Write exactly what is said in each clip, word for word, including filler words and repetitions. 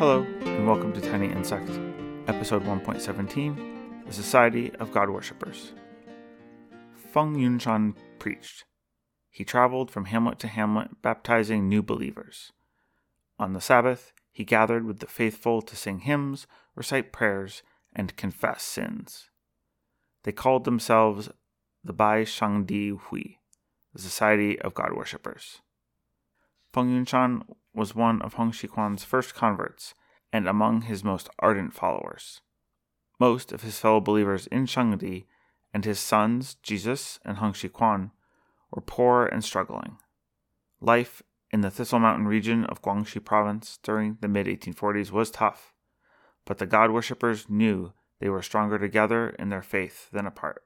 Hello, and welcome to Tiny Insect, Episode one point seventeen, The Society of God Worshippers. Feng Yunshan preached. He traveled from hamlet to hamlet, baptizing new believers. On the Sabbath, he gathered with the faithful to sing hymns, recite prayers, and confess sins. They called themselves the Bai Shangdi Hui, the Society of God Worshippers. Feng Yunshan was one of Hong Xiuquan's first converts and among his most ardent followers. Most of his fellow believers in Shangdi and his sons, Jesus and Hong Xiuquan, were poor and struggling. Life in the Thistle Mountain region of Guangxi province during the mid eighteen forties was tough, but the God worshippers knew they were stronger together in their faith than apart.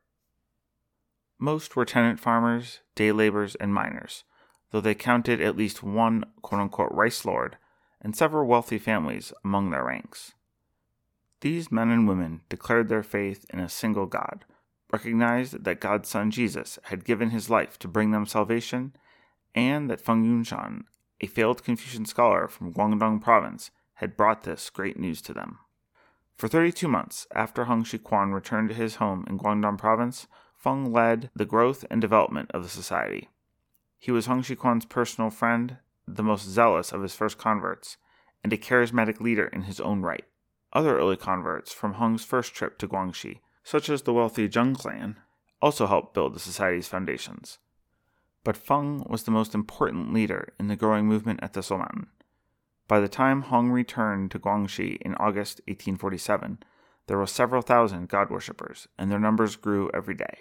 Most were tenant farmers, day laborers, and miners, though they counted at least one quote-unquote rice lord and several wealthy families among their ranks. These men and women declared their faith in a single God, recognized that God's son Jesus had given his life to bring them salvation, and that Feng Yunshan, a failed Confucian scholar from Guangdong province, had brought this great news to them. For thirty-two months after Hong Xiuquan returned to his home in Guangdong province, Feng led the growth and development of the society. He was Hong Xiuquan's personal friend, the most zealous of his first converts, and a charismatic leader in his own right. Other early converts from Hong's first trip to Guangxi, such as the wealthy Zheng clan, also helped build the society's foundations. But Feng was the most important leader in the growing movement at Thistle Mountain. By the time Hong returned to Guangxi in August eighteen forty-seven, there were several thousand God worshippers, and their numbers grew every day.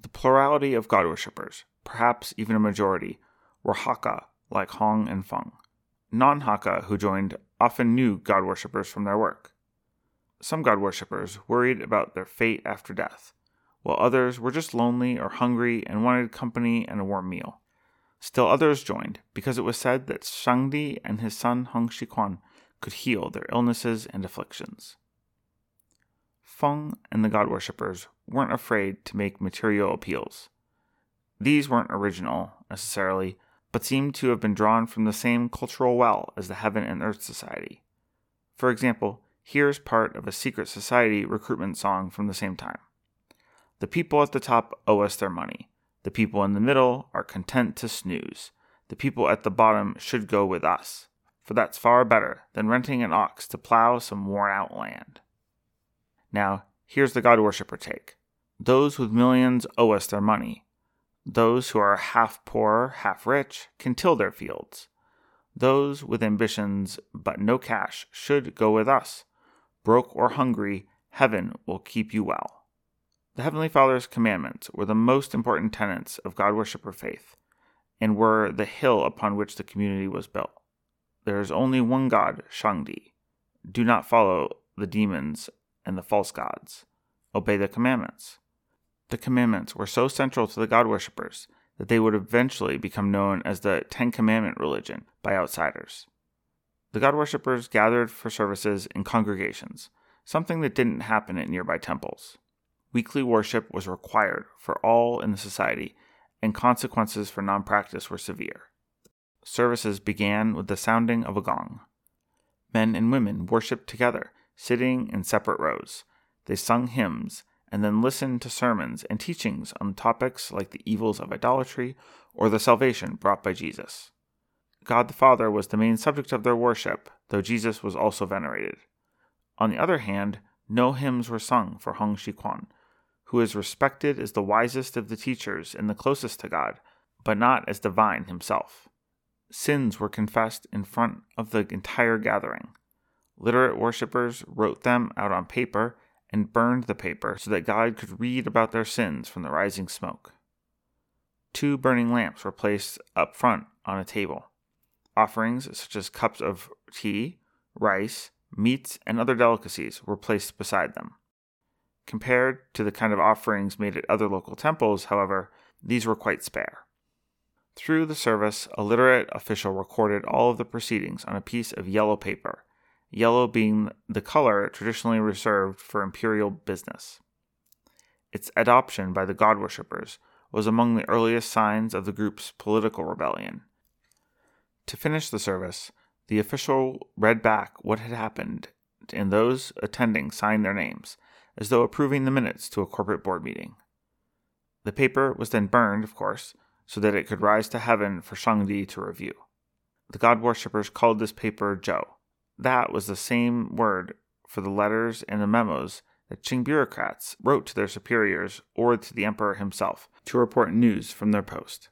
The plurality of God worshippers, perhaps even a majority, were Hakka, like Hong and Feng. Non-Hakka who joined often knew God worshippers from their work. Some God worshippers worried about their fate after death, while others were just lonely or hungry and wanted company and a warm meal. Still others joined because it was said that Shangdi and his son Hong Xiuquan could heal their illnesses and afflictions. Feng and the God worshippers weren't afraid to make material appeals. These weren't original, necessarily, but seemed to have been drawn from the same cultural well as the Heaven and Earth Society. For example, here's part of a secret society recruitment song from the same time. The people at the top owe us their money. The people in the middle are content to snooze. The people at the bottom should go with us, for that's far better than renting an ox to plow some worn-out land. Now, here's the God worshipper take. Those with millions owe us their money. Those who are half poor, half rich, can till their fields. Those with ambitions but no cash should go with us. Broke or hungry, heaven will keep you well. The Heavenly Father's commandments were the most important tenets of God worshipper faith, and were the hill upon which the community was built. There is only one God, Shangdi. Do not follow the demons and the false gods. Obey the commandments. The commandments were so central to the God worshippers that they would eventually become known as the Ten Commandment religion by outsiders. The God worshippers gathered for services in congregations, something that didn't happen at nearby temples. Weekly worship was required for all in the society, and consequences for non-practice were severe. Services began with the sounding of a gong. Men and women worshipped together, sitting in separate rows. They sung hymns, and then listened to sermons and teachings on topics like the evils of idolatry or the salvation brought by Jesus. God the Father was the main subject of their worship, though Jesus was also venerated. On the other hand, no hymns were sung for Hong Xiuquan, who is respected as the wisest of the teachers and the closest to God, but not as divine himself. Sins were confessed in front of the entire gathering. Literate worshippers wrote them out on paper and burned the paper so that God could read about their sins from the rising smoke. Two burning lamps were placed up front on a table. Offerings such as cups of tea, rice, meats, and other delicacies were placed beside them. Compared to the kind of offerings made at other local temples, however, these were quite spare. Through the service, a literate official recorded all of the proceedings on a piece of yellow paper, yellow being the color traditionally reserved for imperial business. Its adoption by the God worshippers was among the earliest signs of the group's political rebellion. To finish the service, The official read back what had happened, and those attending signed their names, as though approving the minutes to a corporate board meeting. The paper was then burned, of course, so that it could rise to heaven for Shangdi to review. The god worshippers called this paper Zhou. That was the same word for the letters and the memos that Qing bureaucrats wrote to their superiors or to the emperor himself to report news from their post.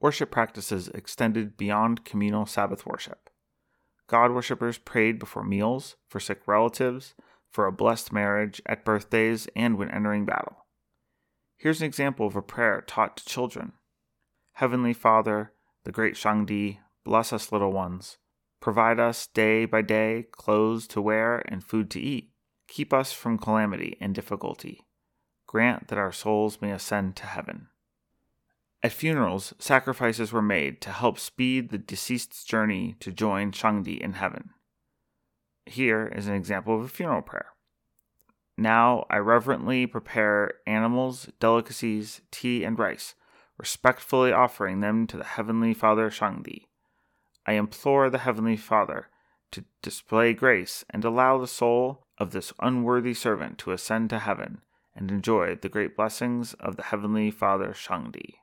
Worship practices extended beyond communal Sabbath worship. God worshippers prayed before meals, for sick relatives, for a blessed marriage, at birthdays, and when entering battle. Here's an example of a prayer taught to children. Heavenly Father, the great Shangdi, bless us little ones. Provide us day by day clothes to wear and food to eat. Keep us from calamity and difficulty. Grant that our souls may ascend to heaven. At funerals, sacrifices were made to help speed the deceased's journey to join Shangdi in heaven. Here is an example of a funeral prayer. Now I reverently prepare animals, delicacies, tea, and rice, respectfully offering them to the Heavenly Father Shangdi. I implore the Heavenly Father to display grace and allow the soul of this unworthy servant to ascend to heaven and enjoy the great blessings of the Heavenly Father Shangdi.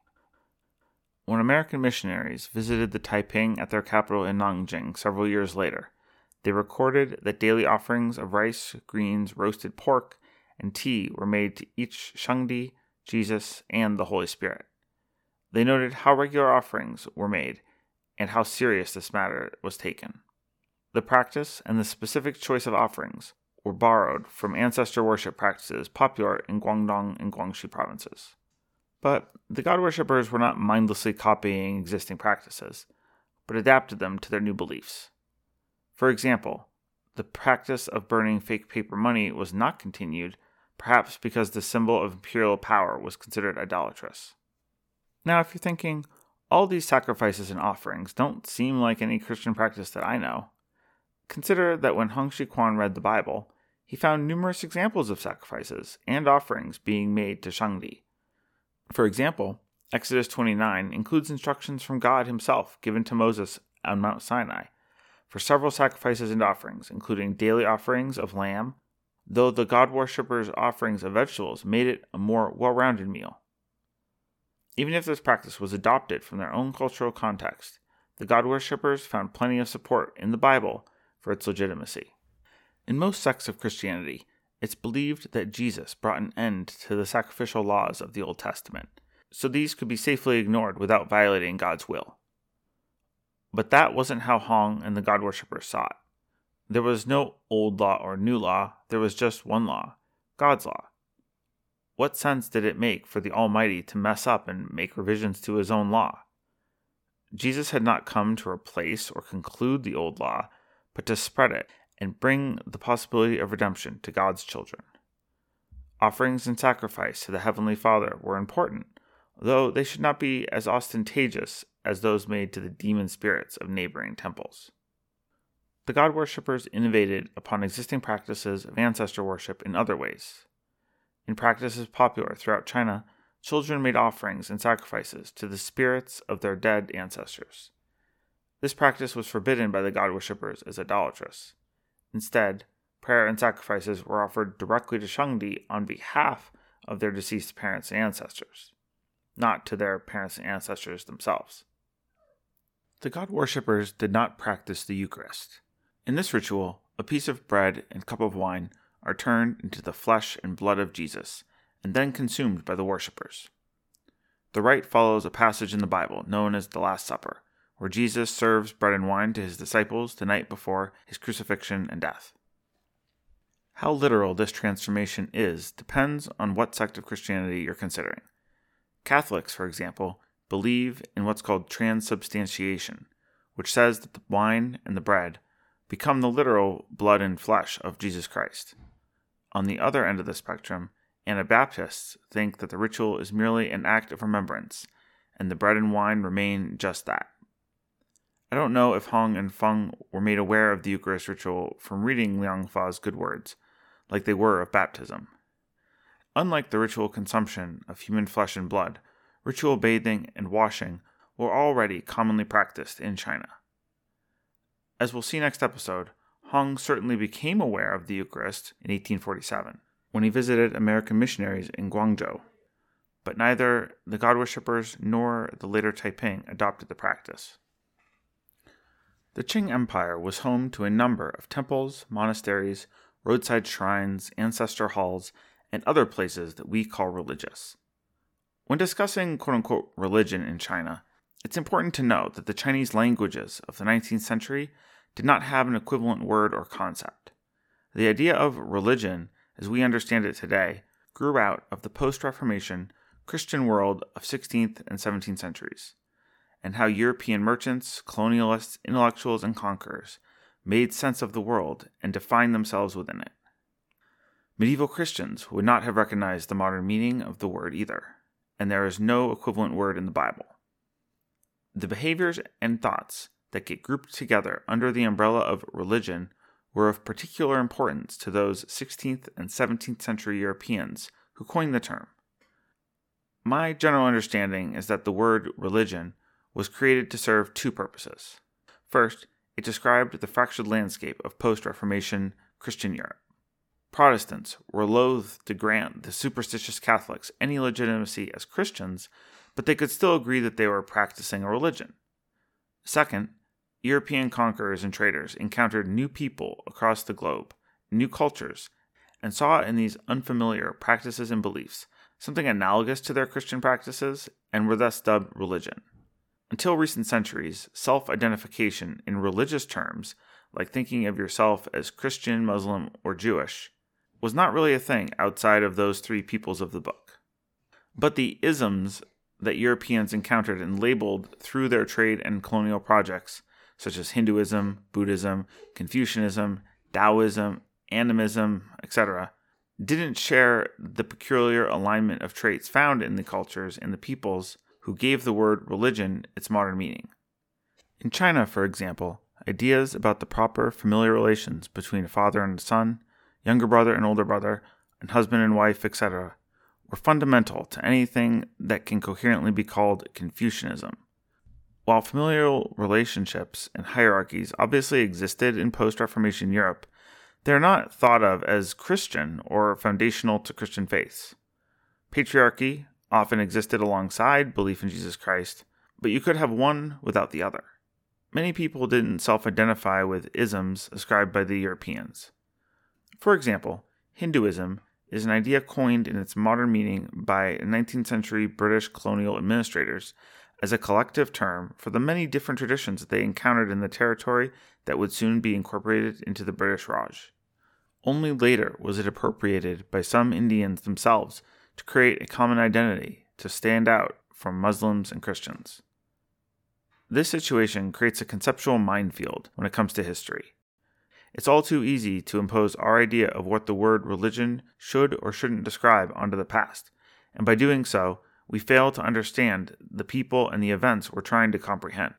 When American missionaries visited the Taiping at their capital in Nanjing several years later, they recorded that daily offerings of rice, greens, roasted pork, and tea were made to each Shangdi, Jesus, and the Holy Spirit. They noted how regular offerings were made and how serious this matter was taken. The practice and the specific choice of offerings were borrowed from ancestor worship practices popular in Guangdong and Guangxi provinces. But the god worshippers were not mindlessly copying existing practices, but adapted them to their new beliefs. For example, the practice of burning fake paper money was not continued, perhaps because the symbol of imperial power was considered idolatrous. Now, if you're thinking, all these sacrifices and offerings don't seem like any Christian practice that I know, consider that when Hong Xiuquan read the Bible, he found numerous examples of sacrifices and offerings being made to Shangdi. For example, Exodus twenty-nine includes instructions from God himself given to Moses on Mount Sinai for several sacrifices and offerings, including daily offerings of lamb, though the god worshippers' offerings of vegetables made it a more well-rounded meal. Even if this practice was adopted from their own cultural context, the god worshippers found plenty of support in the Bible for its legitimacy. In most sects of Christianity, it's believed that Jesus brought an end to the sacrificial laws of the Old Testament, so these could be safely ignored without violating God's will. But that wasn't how Hong and the god worshippers saw it. There was no old law or new law, there was just one law, God's law. What sense did it make for the Almighty to mess up and make revisions to his own law? Jesus had not come to replace or conclude the old law, but to spread it and bring the possibility of redemption to God's children. Offerings and sacrifice to the Heavenly Father were important, though they should not be as ostentatious as those made to the demon spirits of neighboring temples. The god worshippers innovated upon existing practices of ancestor worship in other ways. In practices popular throughout China, children made offerings and sacrifices to the spirits of their dead ancestors. This practice was forbidden by the god worshippers as idolatrous. Instead, prayer and sacrifices were offered directly to Shangdi on behalf of their deceased parents and ancestors, not to their parents and ancestors themselves. The god worshippers did not practice the Eucharist. In this ritual, a piece of bread and cup of wine are turned into the flesh and blood of Jesus, and then consumed by the worshippers. The rite follows a passage in the Bible known as the Last Supper, where Jesus serves bread and wine to his disciples the night before his crucifixion and death. How literal this transformation is depends on what sect of Christianity you're considering. Catholics, for example, believe in what's called transubstantiation, which says that the wine and the bread become the literal blood and flesh of Jesus Christ. On the other end of the spectrum, Anabaptists think that the ritual is merely an act of remembrance, and the bread and wine remain just that. I don't know if Hong and Feng were made aware of the Eucharist ritual from reading Liang Fa's good words, like they were of baptism. Unlike the ritual consumption of human flesh and blood, ritual bathing and washing were already commonly practiced in China. As we'll see next episode, Hong certainly became aware of the Eucharist in eighteen forty-seven, when he visited American missionaries in Guangzhou. But neither the God worshippers nor the later Taiping adopted the practice. The Qing Empire was home to a number of temples, monasteries, roadside shrines, ancestor halls, and other places that we call religious. When discussing quote-unquote religion in China, it's important to note that the Chinese languages of the nineteenth century did not have an equivalent word or concept. The idea of religion, as we understand it today, grew out of the post-Reformation Christian world of sixteenth and seventeenth centuries, and how European merchants, colonialists, intellectuals, and conquerors made sense of the world and defined themselves within it. Medieval Christians would not have recognized the modern meaning of the word either, and there is no equivalent word in the Bible. The behaviors and thoughts that get grouped together under the umbrella of religion were of particular importance to those sixteenth and seventeenth century Europeans who coined the term. My general understanding is that the word religion was created to serve two purposes. First, it described the fractured landscape of post-Reformation Christian Europe. Protestants were loath to grant the superstitious Catholics any legitimacy as Christians, but they could still agree that they were practicing a religion. Second, European conquerors and traders encountered new people across the globe, new cultures, and saw in these unfamiliar practices and beliefs something analogous to their Christian practices, and were thus dubbed religion. Until recent centuries, self-identification in religious terms, like thinking of yourself as Christian, Muslim, or Jewish, was not really a thing outside of those three peoples of the book. But the isms that Europeans encountered and labeled through their trade and colonial projects, such as Hinduism, Buddhism, Confucianism, Taoism, animism, et cetera, didn't share the peculiar alignment of traits found in the cultures and the peoples who gave the word religion its modern meaning. In China, for example, ideas about the proper familial relations between a father and a son, younger brother and older brother, and husband and wife, et cetera, were fundamental to anything that can coherently be called Confucianism. While familial relationships and hierarchies obviously existed in post-Reformation Europe, they are not thought of as Christian or foundational to Christian faiths. Patriarchy often existed alongside belief in Jesus Christ, but you could have one without the other. Many people didn't self-identify with isms ascribed by the Europeans. For example, Hinduism is an idea coined in its modern meaning by nineteenth century British colonial administrators as a collective term for the many different traditions that they encountered in the territory that would soon be incorporated into the British Raj. Only later was it appropriated by some Indians themselves to create a common identity to stand out from Muslims and Christians. This situation creates a conceptual minefield when it comes to history. It's all too easy to impose our idea of what the word religion should or shouldn't describe onto the past, and by doing so, we fail to understand the people and the events we're trying to comprehend.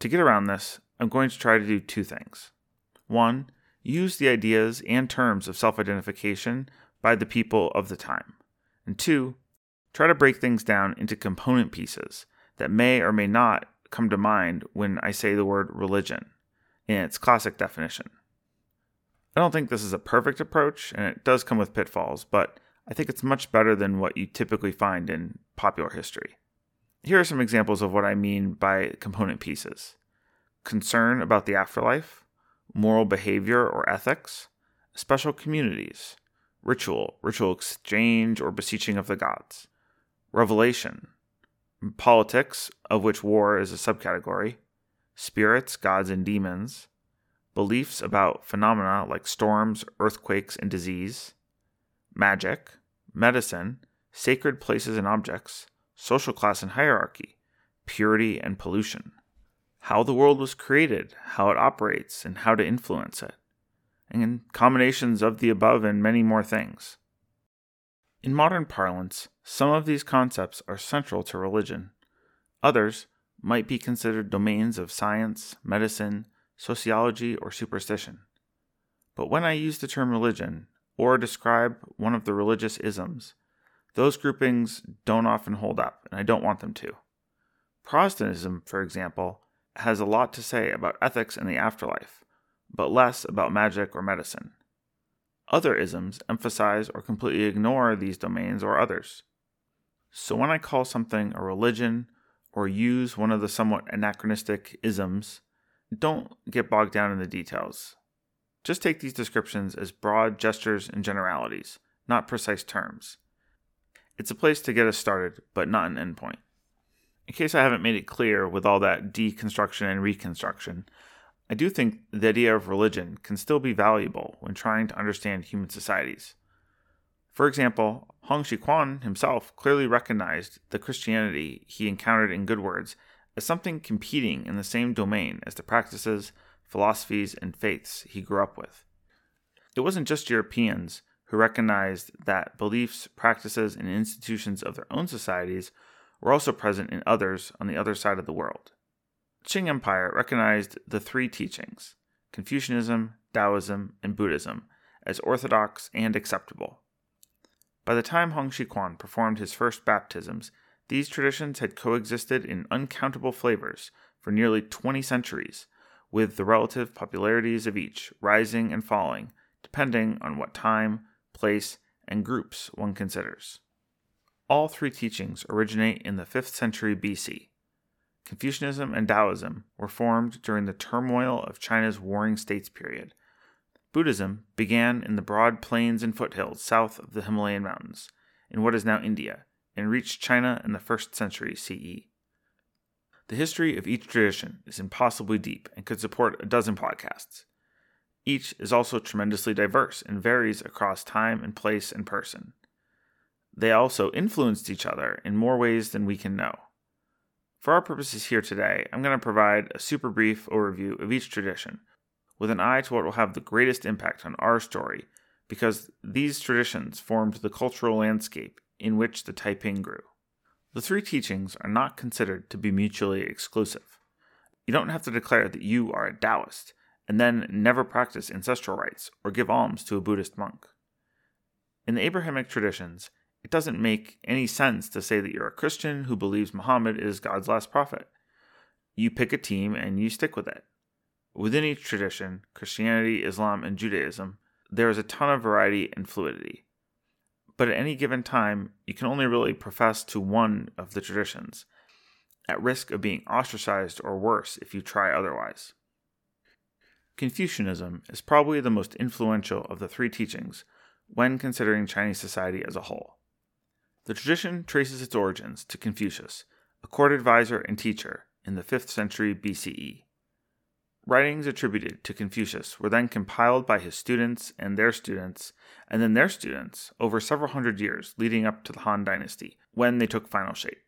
To get around this, I'm going to try to do two things. One, use the ideas and terms of self-identification by the people of the time. And two, try to break things down into component pieces that may or may not come to mind when I say the word religion in its classic definition. I don't think this is a perfect approach, and it does come with pitfalls, but I think it's much better than what you typically find in popular history. Here are some examples of what I mean by component pieces: concern about the afterlife, moral behavior or ethics, special communities, ritual, ritual exchange or beseeching of the gods, revelation, politics, of which war is a subcategory, spirits, gods, and demons, beliefs about phenomena like storms, earthquakes, and disease, magic, medicine, sacred places and objects, social class and hierarchy, purity and pollution, how the world was created, how it operates, and how to influence it, and combinations of the above and many more things. In modern parlance, some of these concepts are central to religion. Others might be considered domains of science, medicine, sociology, or superstition. But when I use the term religion, or describe one of the religious isms, those groupings don't often hold up, and I don't want them to. Protestantism, for example, has a lot to say about ethics and the afterlife, but less about magic or medicine. Other isms emphasize or completely ignore these domains or others. So when I call something a religion or use one of the somewhat anachronistic isms, don't get bogged down in the details. Just take these descriptions as broad gestures and generalities, not precise terms. It's a place to get us started, but not an endpoint. In case I haven't made it clear with all that deconstruction and reconstruction, I do think the idea of religion can still be valuable when trying to understand human societies. For example, Hong Xiuquan himself clearly recognized the Christianity he encountered in Good Words as something competing in the same domain as the practices, philosophies, and faiths he grew up with. It wasn't just Europeans who recognized that beliefs, practices, and institutions of their own societies were also present in others on the other side of the world. The Qing Empire recognized the three teachings, Confucianism, Taoism, and Buddhism, as orthodox and acceptable. By the time Hong Xiuquan performed his first baptisms, these traditions had coexisted in uncountable flavors for nearly twenty centuries, with the relative popularities of each rising and falling, depending on what time, place, and groups one considers. All three teachings originate in the fifth century B C. Confucianism and Taoism were formed during the turmoil of China's Warring States period. Buddhism began in the broad plains and foothills south of the Himalayan mountains, in what is now India, and reached China in the first century C E. The history of each tradition is impossibly deep and could support a dozen podcasts. Each is also tremendously diverse and varies across time and place and person. They also influenced each other in more ways than we can know. For our purposes here today, I'm going to provide a super brief overview of each tradition, with an eye to what will have the greatest impact on our story, because these traditions formed the cultural landscape in which the Taiping grew. The three teachings are not considered to be mutually exclusive. You don't have to declare that you are a Taoist, and then never practice ancestral rites or give alms to a Buddhist monk. In the Abrahamic traditions, it doesn't make any sense to say that you're a Christian who believes Muhammad is God's last prophet. You pick a team and you stick with it. Within each tradition, Christianity, Islam, and Judaism, there is a ton of variety and fluidity. But at any given time, you can only really profess to one of the traditions, at risk of being ostracized or worse if you try otherwise. Confucianism is probably the most influential of the three teachings when considering Chinese society as a whole. The tradition traces its origins to Confucius, a court advisor and teacher in the fifth century B C E. Writings attributed to Confucius were then compiled by his students and their students, and then their students, over several hundred years leading up to the Han Dynasty, when they took final shape.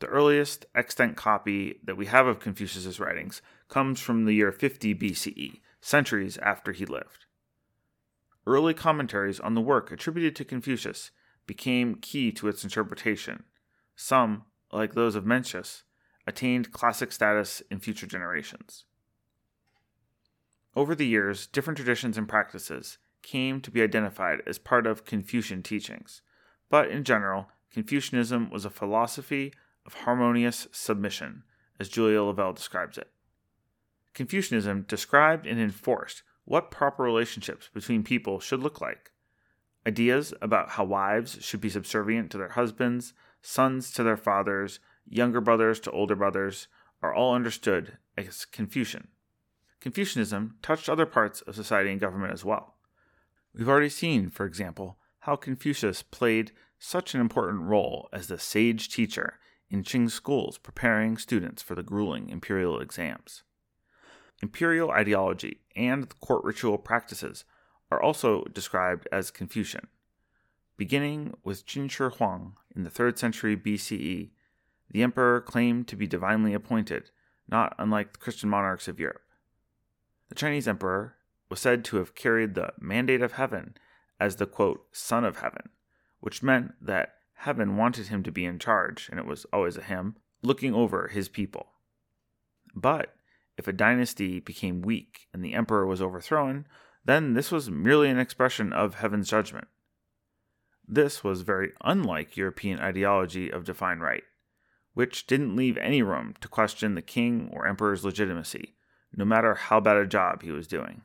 The earliest extant copy that we have of Confucius' writings comes from the year fifty B C E, centuries after he lived. Early commentaries on the work attributed to Confucius became key to its interpretation. Some, like those of Mencius, attained classic status in future generations. Over the years, different traditions and practices came to be identified as part of Confucian teachings, but in general, Confucianism was a philosophy of harmonious submission, as Julia Lavelle describes it. Confucianism described and enforced what proper relationships between people should look like. Ideas about how wives should be subservient to their husbands, sons to their fathers, younger brothers to older brothers, are all understood as Confucian. Confucianism touched other parts of society and government as well. We've already seen, for example, how Confucius played such an important role as the sage teacher in Qing schools preparing students for the grueling imperial exams. Imperial ideology and court ritual practices are also described as Confucian. Beginning with Qin Shi Huang in the third century B C E, the emperor claimed to be divinely appointed, not unlike the Christian monarchs of Europe. The Chinese emperor was said to have carried the mandate of heaven as the, quote, son of heaven, which meant that heaven wanted him to be in charge, and it was always a him, looking over his people. But if a dynasty became weak and the emperor was overthrown, then this was merely an expression of heaven's judgment. This was very unlike European ideology of divine right, which didn't leave any room to question the king or emperor's legitimacy, no matter how bad a job he was doing.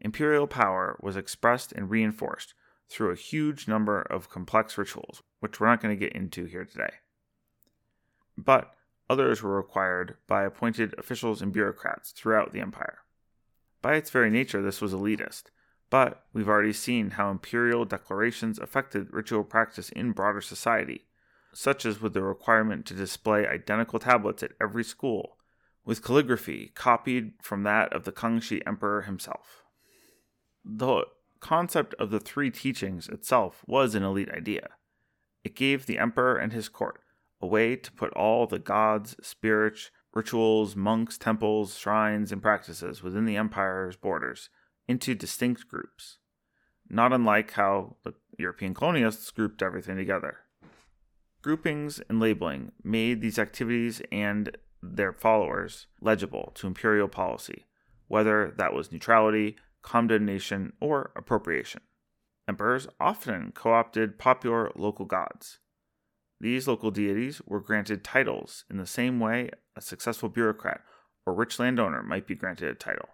Imperial power was expressed and reinforced through a huge number of complex rituals, which we're not going to get into here today. But others were required by appointed officials and bureaucrats throughout the empire. By its very nature, this was elitist, but we've already seen how imperial declarations affected ritual practice in broader society, such as with the requirement to display identical tablets at every school, with calligraphy copied from that of the Kangxi emperor himself. The concept of the three teachings itself was an elite idea. It gave the emperor and his court a way to put all the gods, spirits, rituals, monks, temples, shrines, and practices within the empire's borders into distinct groups, not unlike how the European colonialists grouped everything together. Groupings and labeling made these activities and their followers legible to imperial policy, whether that was neutrality, condemnation, or appropriation. Emperors often co-opted popular local gods. These local deities were granted titles in the same way a successful bureaucrat or rich landowner might be granted a title.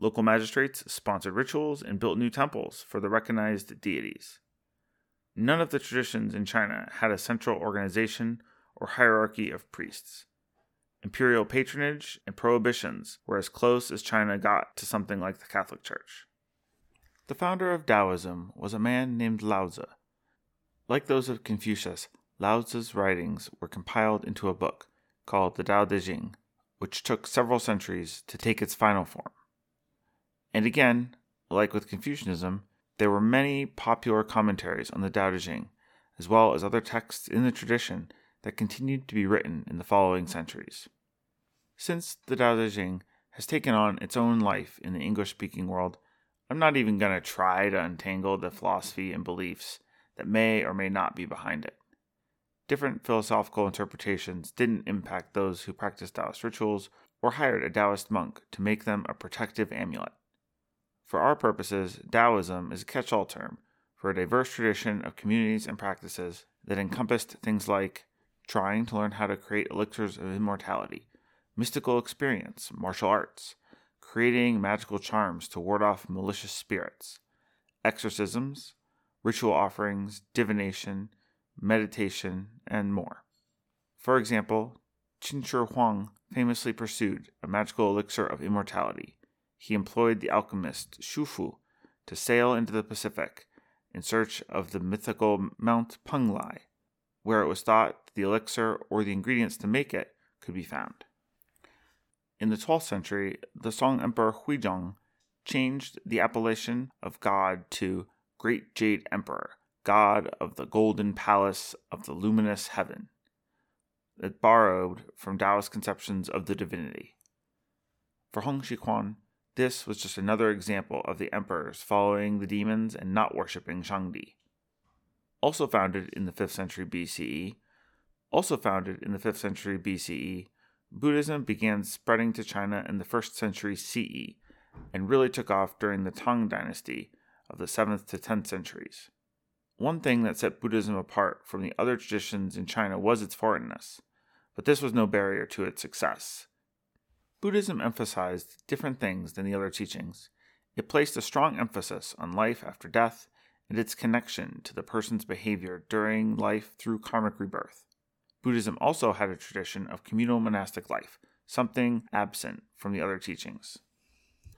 Local magistrates sponsored rituals and built new temples for the recognized deities. None of the traditions in China had a central organization or hierarchy of priests. Imperial patronage and prohibitions were as close as China got to something like the Catholic Church. The founder of Taoism was a man named Lao Tzu. Like those of Confucius, Lao Tzu's writings were compiled into a book called the Tao Te Ching, which took several centuries to take its final form. And again, like with Confucianism, there were many popular commentaries on the Tao Te Ching, as well as other texts in the tradition that continued to be written in the following centuries. Since the Tao Te Ching has taken on its own life in the English-speaking world, I'm not even going to try to untangle the philosophy and beliefs that may or may not be behind it. Different philosophical interpretations didn't impact those who practiced Taoist rituals or hired a Taoist monk to make them a protective amulet. For our purposes, Taoism is a catch-all term for a diverse tradition of communities and practices that encompassed things like trying to learn how to create elixirs of immortality, mystical experience, martial arts, creating magical charms to ward off malicious spirits, exorcisms, ritual offerings, divination, meditation, and more. For example, Qin Shi Huang famously pursued a magical elixir of immortality. He employed the alchemist Shu Fu to sail into the Pacific in search of the mythical Mount Penglai, where it was thought the elixir or the ingredients to make it could be found. In the twelfth century, the Song Emperor Huizong changed the appellation of God to Great Jade Emperor, God of the Golden Palace of the Luminous Heaven, that borrowed from Taoist conceptions of the divinity. For Hong Xiuquan, this was just another example of the emperors following the demons and not worshipping Shangdi. Also founded in the fifth century B C E, also founded in the fifth century B C E, Buddhism began spreading to China in the first century C E and really took off during the Tang dynasty of the seventh to tenth centuries. One thing that set Buddhism apart from the other traditions in China was its foreignness, but this was no barrier to its success. Buddhism emphasized different things than the other teachings. It placed a strong emphasis on life after death and its connection to the person's behavior during life through karmic rebirth. Buddhism also had a tradition of communal monastic life, something absent from the other teachings.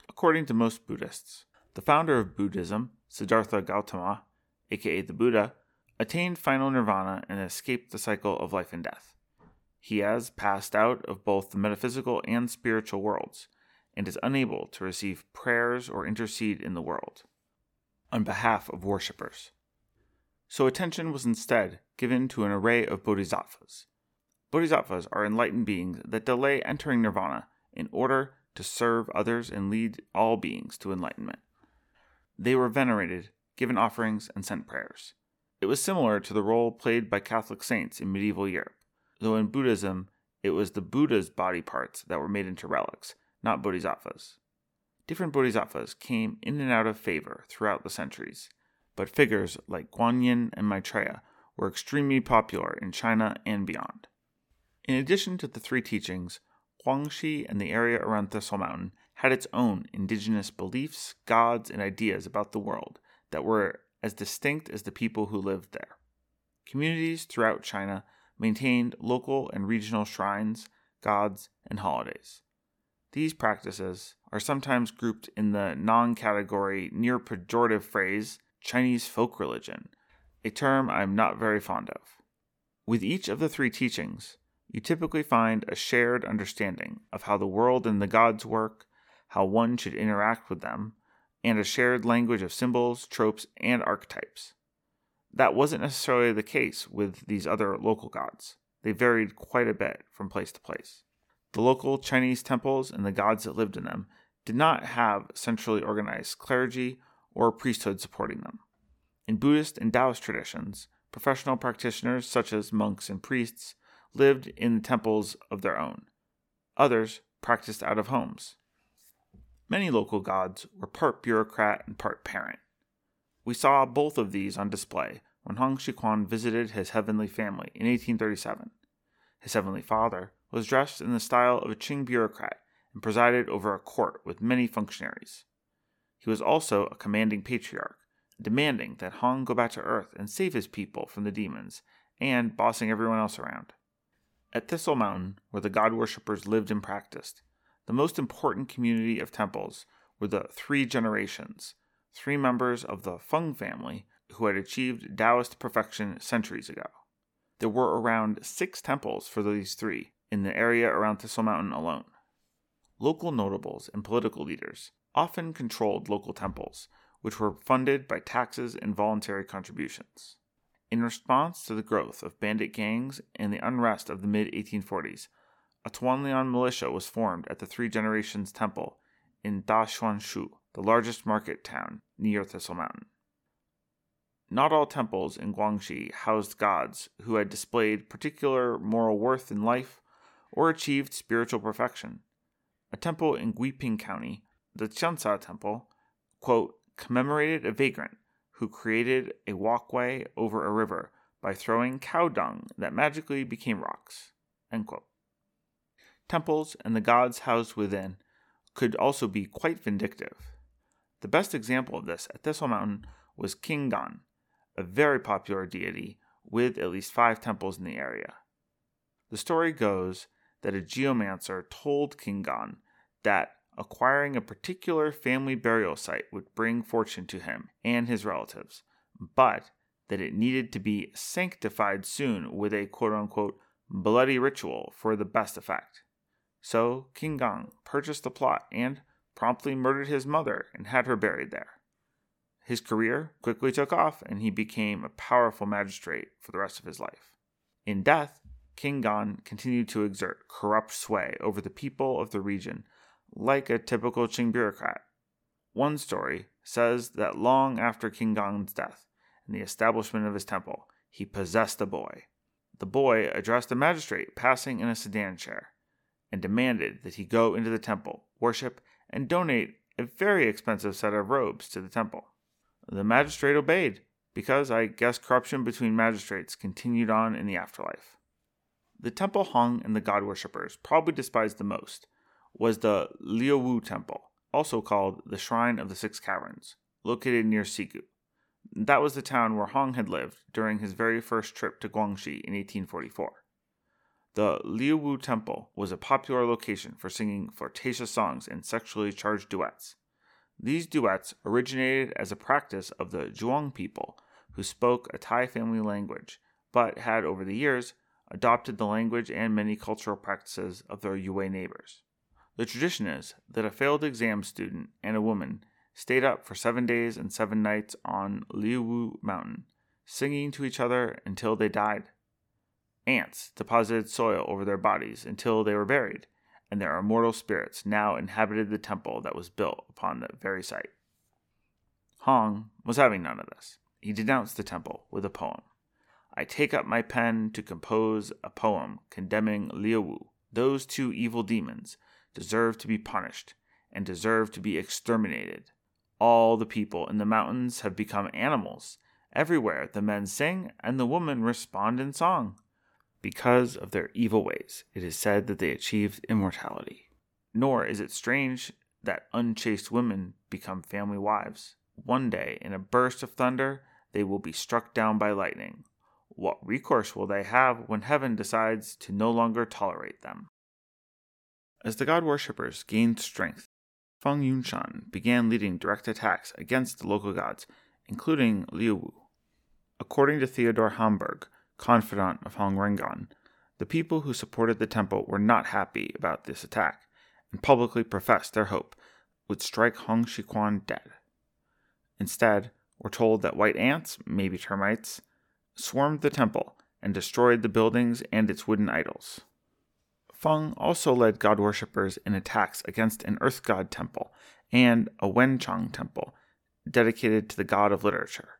According to most Buddhists, the founder of Buddhism, Siddhartha Gautama, aka the Buddha, attained final nirvana and escaped the cycle of life and death. He has passed out of both the metaphysical and spiritual worlds, and is unable to receive prayers or intercede in the world on behalf of worshippers. So attention was instead given to an array of bodhisattvas. Bodhisattvas are enlightened beings that delay entering nirvana in order to serve others and lead all beings to enlightenment. They were venerated, given offerings, and sent prayers. It was similar to the role played by Catholic saints in medieval Europe, though in Buddhism it was the Buddha's body parts that were made into relics, not bodhisattvas. Different bodhisattvas came in and out of favor throughout the centuries, but figures like Guanyin and Maitreya were extremely popular in China and beyond. In addition to the three teachings, Guangxi and the area around Thistle Mountain had its own indigenous beliefs, gods, and ideas about the world that were as distinct as the people who lived there. Communities throughout China maintained local and regional shrines, gods, and holidays. These practices are sometimes grouped in the non-category, near-pejorative phrase, Chinese folk religion, a term I'm not very fond of. With each of the three teachings, you typically find a shared understanding of how the world and the gods work, how one should interact with them, and a shared language of symbols, tropes, and archetypes. That wasn't necessarily the case with these other local gods. They varied quite a bit from place to place. The local Chinese temples and the gods that lived in them did not have centrally organized clergy or priesthood supporting them. In Buddhist and Taoist traditions, professional practitioners such as monks and priests lived in temples of their own. Others practiced out of homes. Many local gods were part bureaucrat and part parent. We saw both of these on display when Hong Xiuquan visited his heavenly family in eighteen thirty-seven. His heavenly father was dressed in the style of a Qing bureaucrat and presided over a court with many functionaries. He was also a commanding patriarch, demanding that Hong go back to Earth and save his people from the demons, and bossing everyone else around. At Thistle Mountain, where the god worshippers lived and practiced, the most important community of temples were the Three Generations, three members of the Feng family who had achieved Taoist perfection centuries ago. There were around six temples for these three in the area around Thistle Mountain alone. Local notables and political leaders often controlled local temples, which were funded by taxes and voluntary contributions. In response to the growth of bandit gangs and the unrest of the mid eighteen forties, a Tuanlian militia was formed at the Three Generations Temple in Dashuanshu, the largest market town near Thistle Mountain. Not all temples in Guangxi housed gods who had displayed particular moral worth in life or achieved spiritual perfection. A temple in Guiping County, the Qiansa Temple, quote, commemorated a vagrant who created a walkway over a river by throwing cow dung that magically became rocks, end quote. Temples and the gods housed within could also be quite vindictive. The best example of this at Thistle Mountain was King Gan, a very popular deity with at least five temples in the area. The story goes that a geomancer told King Gan that acquiring a particular family burial site would bring fortune to him and his relatives, but that it needed to be sanctified soon with a quote-unquote bloody ritual for the best effect. So King Gan purchased the plot and promptly murdered his mother and had her buried there. His career quickly took off and he became a powerful magistrate for the rest of his life. In death, King Gan continued to exert corrupt sway over the people of the region like a typical Qing bureaucrat. One story says that long after King Gan's death and the establishment of his temple, he possessed a boy. The boy addressed a magistrate passing in a sedan chair and demanded that he go into the temple, worship, and donate a very expensive set of robes to the temple. The magistrate obeyed, because I guess corruption between magistrates continued on in the afterlife. The temple Hong and the god worshippers probably despised the most was the Liu Wu Temple, also called the Shrine of the Six Caverns, located near Sigu. That was the town where Hong had lived during his very first trip to Guangxi in eighteen forty-four. The Liu Wu Temple was a popular location for singing flirtatious songs and sexually charged duets. These duets originated as a practice of the Zhuang people, who spoke a Thai family language, but had over the years adopted the language and many cultural practices of their Yue neighbors. The tradition is that a failed exam student and a woman stayed up for seven days and seven nights on Liu Wu Mountain, singing to each other until they died. Ants deposited soil over their bodies until they were buried, and their immortal spirits now inhabited the temple that was built upon that very site. Hong was having none of this. He denounced the temple with a poem. I take up my pen to compose a poem condemning Liu Wu, those two evil demons, deserve to be punished, and deserve to be exterminated. All the people in the mountains have become animals, Everywhere the men sing and the women respond in song. Because of their evil ways, it is said that they achieved immortality. Nor is it strange that unchaste women become family wives. One day, in a burst of thunder, they will be struck down by lightning. What recourse will they have when heaven decides to no longer tolerate them? As the god worshippers gained strength, Feng Yunshan began leading direct attacks against the local gods, including Liu Wu. According to Theodor Hamburg, confidant of Hong Rengan, the people who supported the temple were not happy about this attack, and publicly professed their hope would strike Hong Xiuquan dead. Instead, we're told that white ants, maybe termites, swarmed the temple and destroyed the buildings and its wooden idols. Feng also led god worshippers in attacks against an earth god temple and a Wenchang temple dedicated to the god of literature.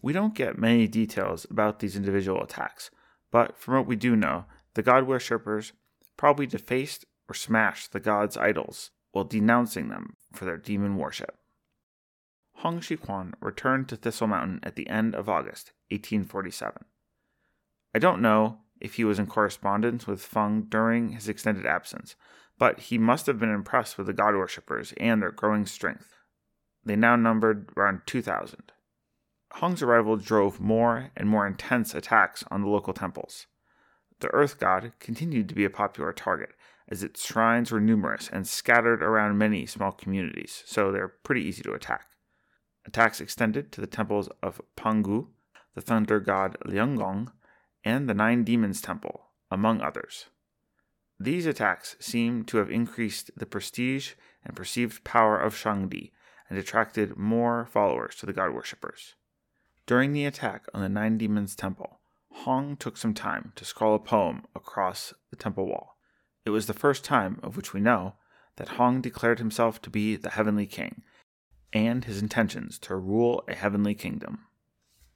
We don't get many details about these individual attacks, but from what we do know, the god worshippers probably defaced or smashed the gods' idols while denouncing them for their demon worship. Hong Xiuquan returned to Thistle Mountain at the end of August, eighteen forty-seven. I don't know if he was in correspondence with Feng during his extended absence, but he must have been impressed with the god worshippers and their growing strength. They now numbered around two thousand. Hong's arrival drove more and more intense attacks on the local temples. The earth god continued to be a popular target, as its shrines were numerous and scattered around many small communities, so they're pretty easy to attack. Attacks extended to the temples of Pangu, the thunder god Liangong, and the Nine Demons Temple, among others. These attacks seem to have increased the prestige and perceived power of Shangdi, and attracted more followers to the god worshippers. During the attack on the Nine Demons Temple, Hong took some time to scrawl a poem across the temple wall. It was the first time, of which we know, that Hong declared himself to be the heavenly king, and his intentions to rule a heavenly kingdom.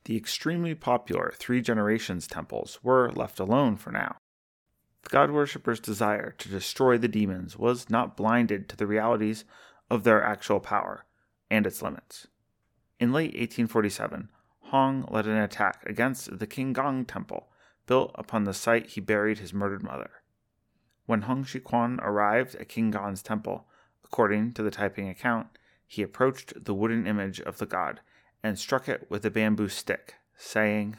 The extremely popular Three Generations temples were left alone for now. The god worshippers' desire to destroy the demons was not blinded to the realities of their actual power and its limits. In late eighteen forty-seven, Hong led an attack against the King Gan temple, built upon the site he buried his murdered mother. When Hong Xiuquan arrived at King Gan's temple, according to the Taiping account, he approached the wooden image of the god and struck it with a bamboo stick, saying,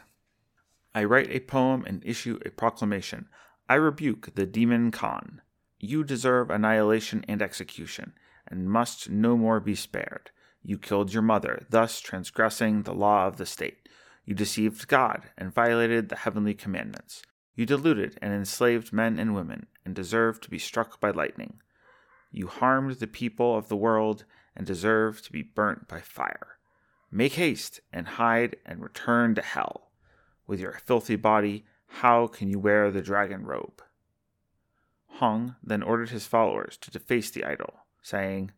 "I write a poem and issue a proclamation. I rebuke the demon Khan. You deserve annihilation and execution, and must no more be spared. You killed your mother, thus transgressing the law of the state. You deceived God and violated the heavenly commandments. You deluded and enslaved men and women, and deserve to be struck by lightning. You harmed the people of the world, and deserve to be burnt by fire. Make haste and hide and return to hell. With your filthy body, how can you wear the dragon robe?" Hong then ordered his followers to deface the idol, saying,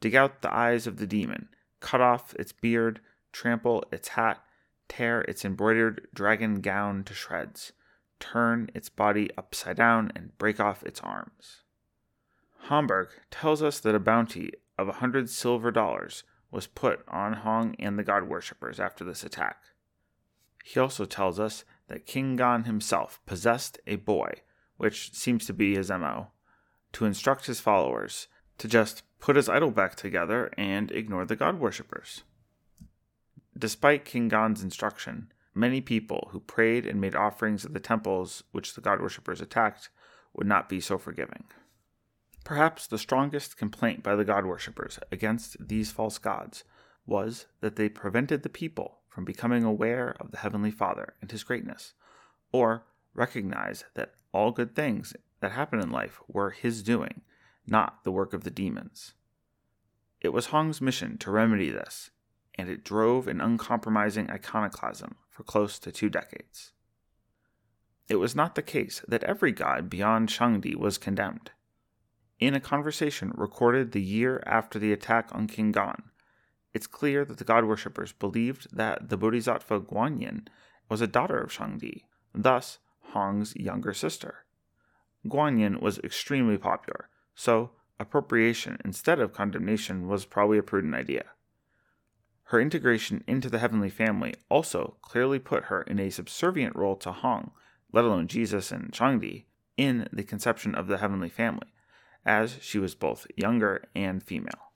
"Dig out the eyes of the demon, cut off its beard, trample its hat, tear its embroidered dragon gown to shreds, turn its body upside down, and break off its arms." Hamburg tells us that a bounty of a hundred silver dollars was put on Hong and the god worshippers after this attack. He also tells us that King Gan himself possessed a boy, which seems to be his M O, to instruct his followers to just put his idol back together and ignore the god worshippers. Despite King Gan's instruction, many people who prayed and made offerings at the temples which the god worshippers attacked would not be so forgiving. Perhaps the strongest complaint by the god worshippers against these false gods was that they prevented the people from becoming aware of the Heavenly Father and His greatness, or recognize that all good things that happen in life were His doing, not the work of the demons. It was Hong's mission to remedy this, and it drove an uncompromising iconoclasm for close to two decades. It was not the case that every god beyond Shangdi was condemned. In a conversation recorded the year after the attack on King Gan, it's clear that the god worshippers believed that the bodhisattva Guanyin was a daughter of Shangdi, thus Hong's younger sister. Guanyin was extremely popular, so appropriation instead of condemnation was probably a prudent idea. Her integration into the heavenly family also clearly put her in a subservient role to Hong, let alone Jesus and Shangdi, in the conception of the heavenly family, as she was both younger and female.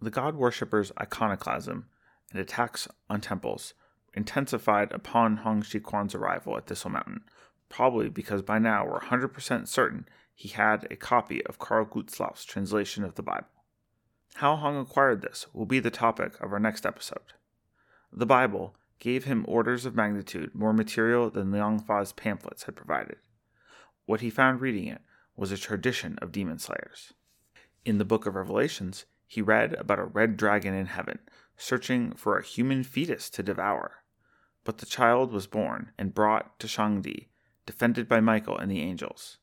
The god worshippers' iconoclasm and attacks on temples intensified upon Hong Xiuquan's arrival at Thistle Mountain, probably because by now we're one hundred percent certain he had a copy of Karl Gutzlaff's translation of the Bible. How Hong acquired this will be the topic of our next episode. The Bible gave him orders of magnitude more material than Liang Fa's pamphlets had provided. What he found reading it was a tradition of demon slayers. In the Book of Revelations, he read about a red dragon in heaven, searching for a human fetus to devour. But the child was born and brought to Shangdi, defended by Michael and the angels.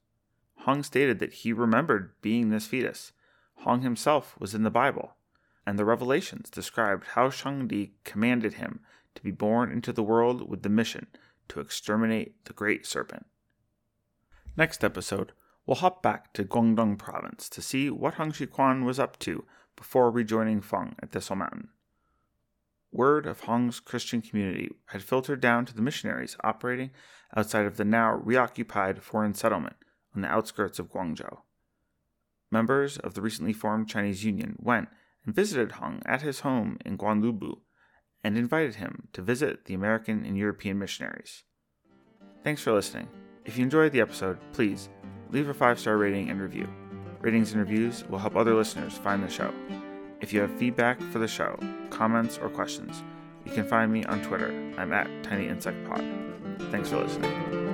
Hong stated that he remembered being this fetus. Hong himself was in the Bible, and the Revelations described how Shangdi commanded him to be born into the world with the mission to exterminate the great serpent. Next episode, we'll hop back to Guangdong province to see what Hong Xiuquan was up to before rejoining Feng at Thistle Mountain. Word of Hong's Christian community had filtered down to the missionaries operating outside of the now reoccupied foreign settlement on the outskirts of Guangzhou. Members of the recently formed Chinese Union went and visited Hong at his home in Guanlubu and invited him to visit the American and European missionaries. Thanks for listening. If you enjoyed the episode, please leave a five-star rating and review. Ratings and reviews will help other listeners find the show. If you have feedback for the show, comments, or questions, you can find me on Twitter. I'm at Tiny Insect Pod. Thanks for listening.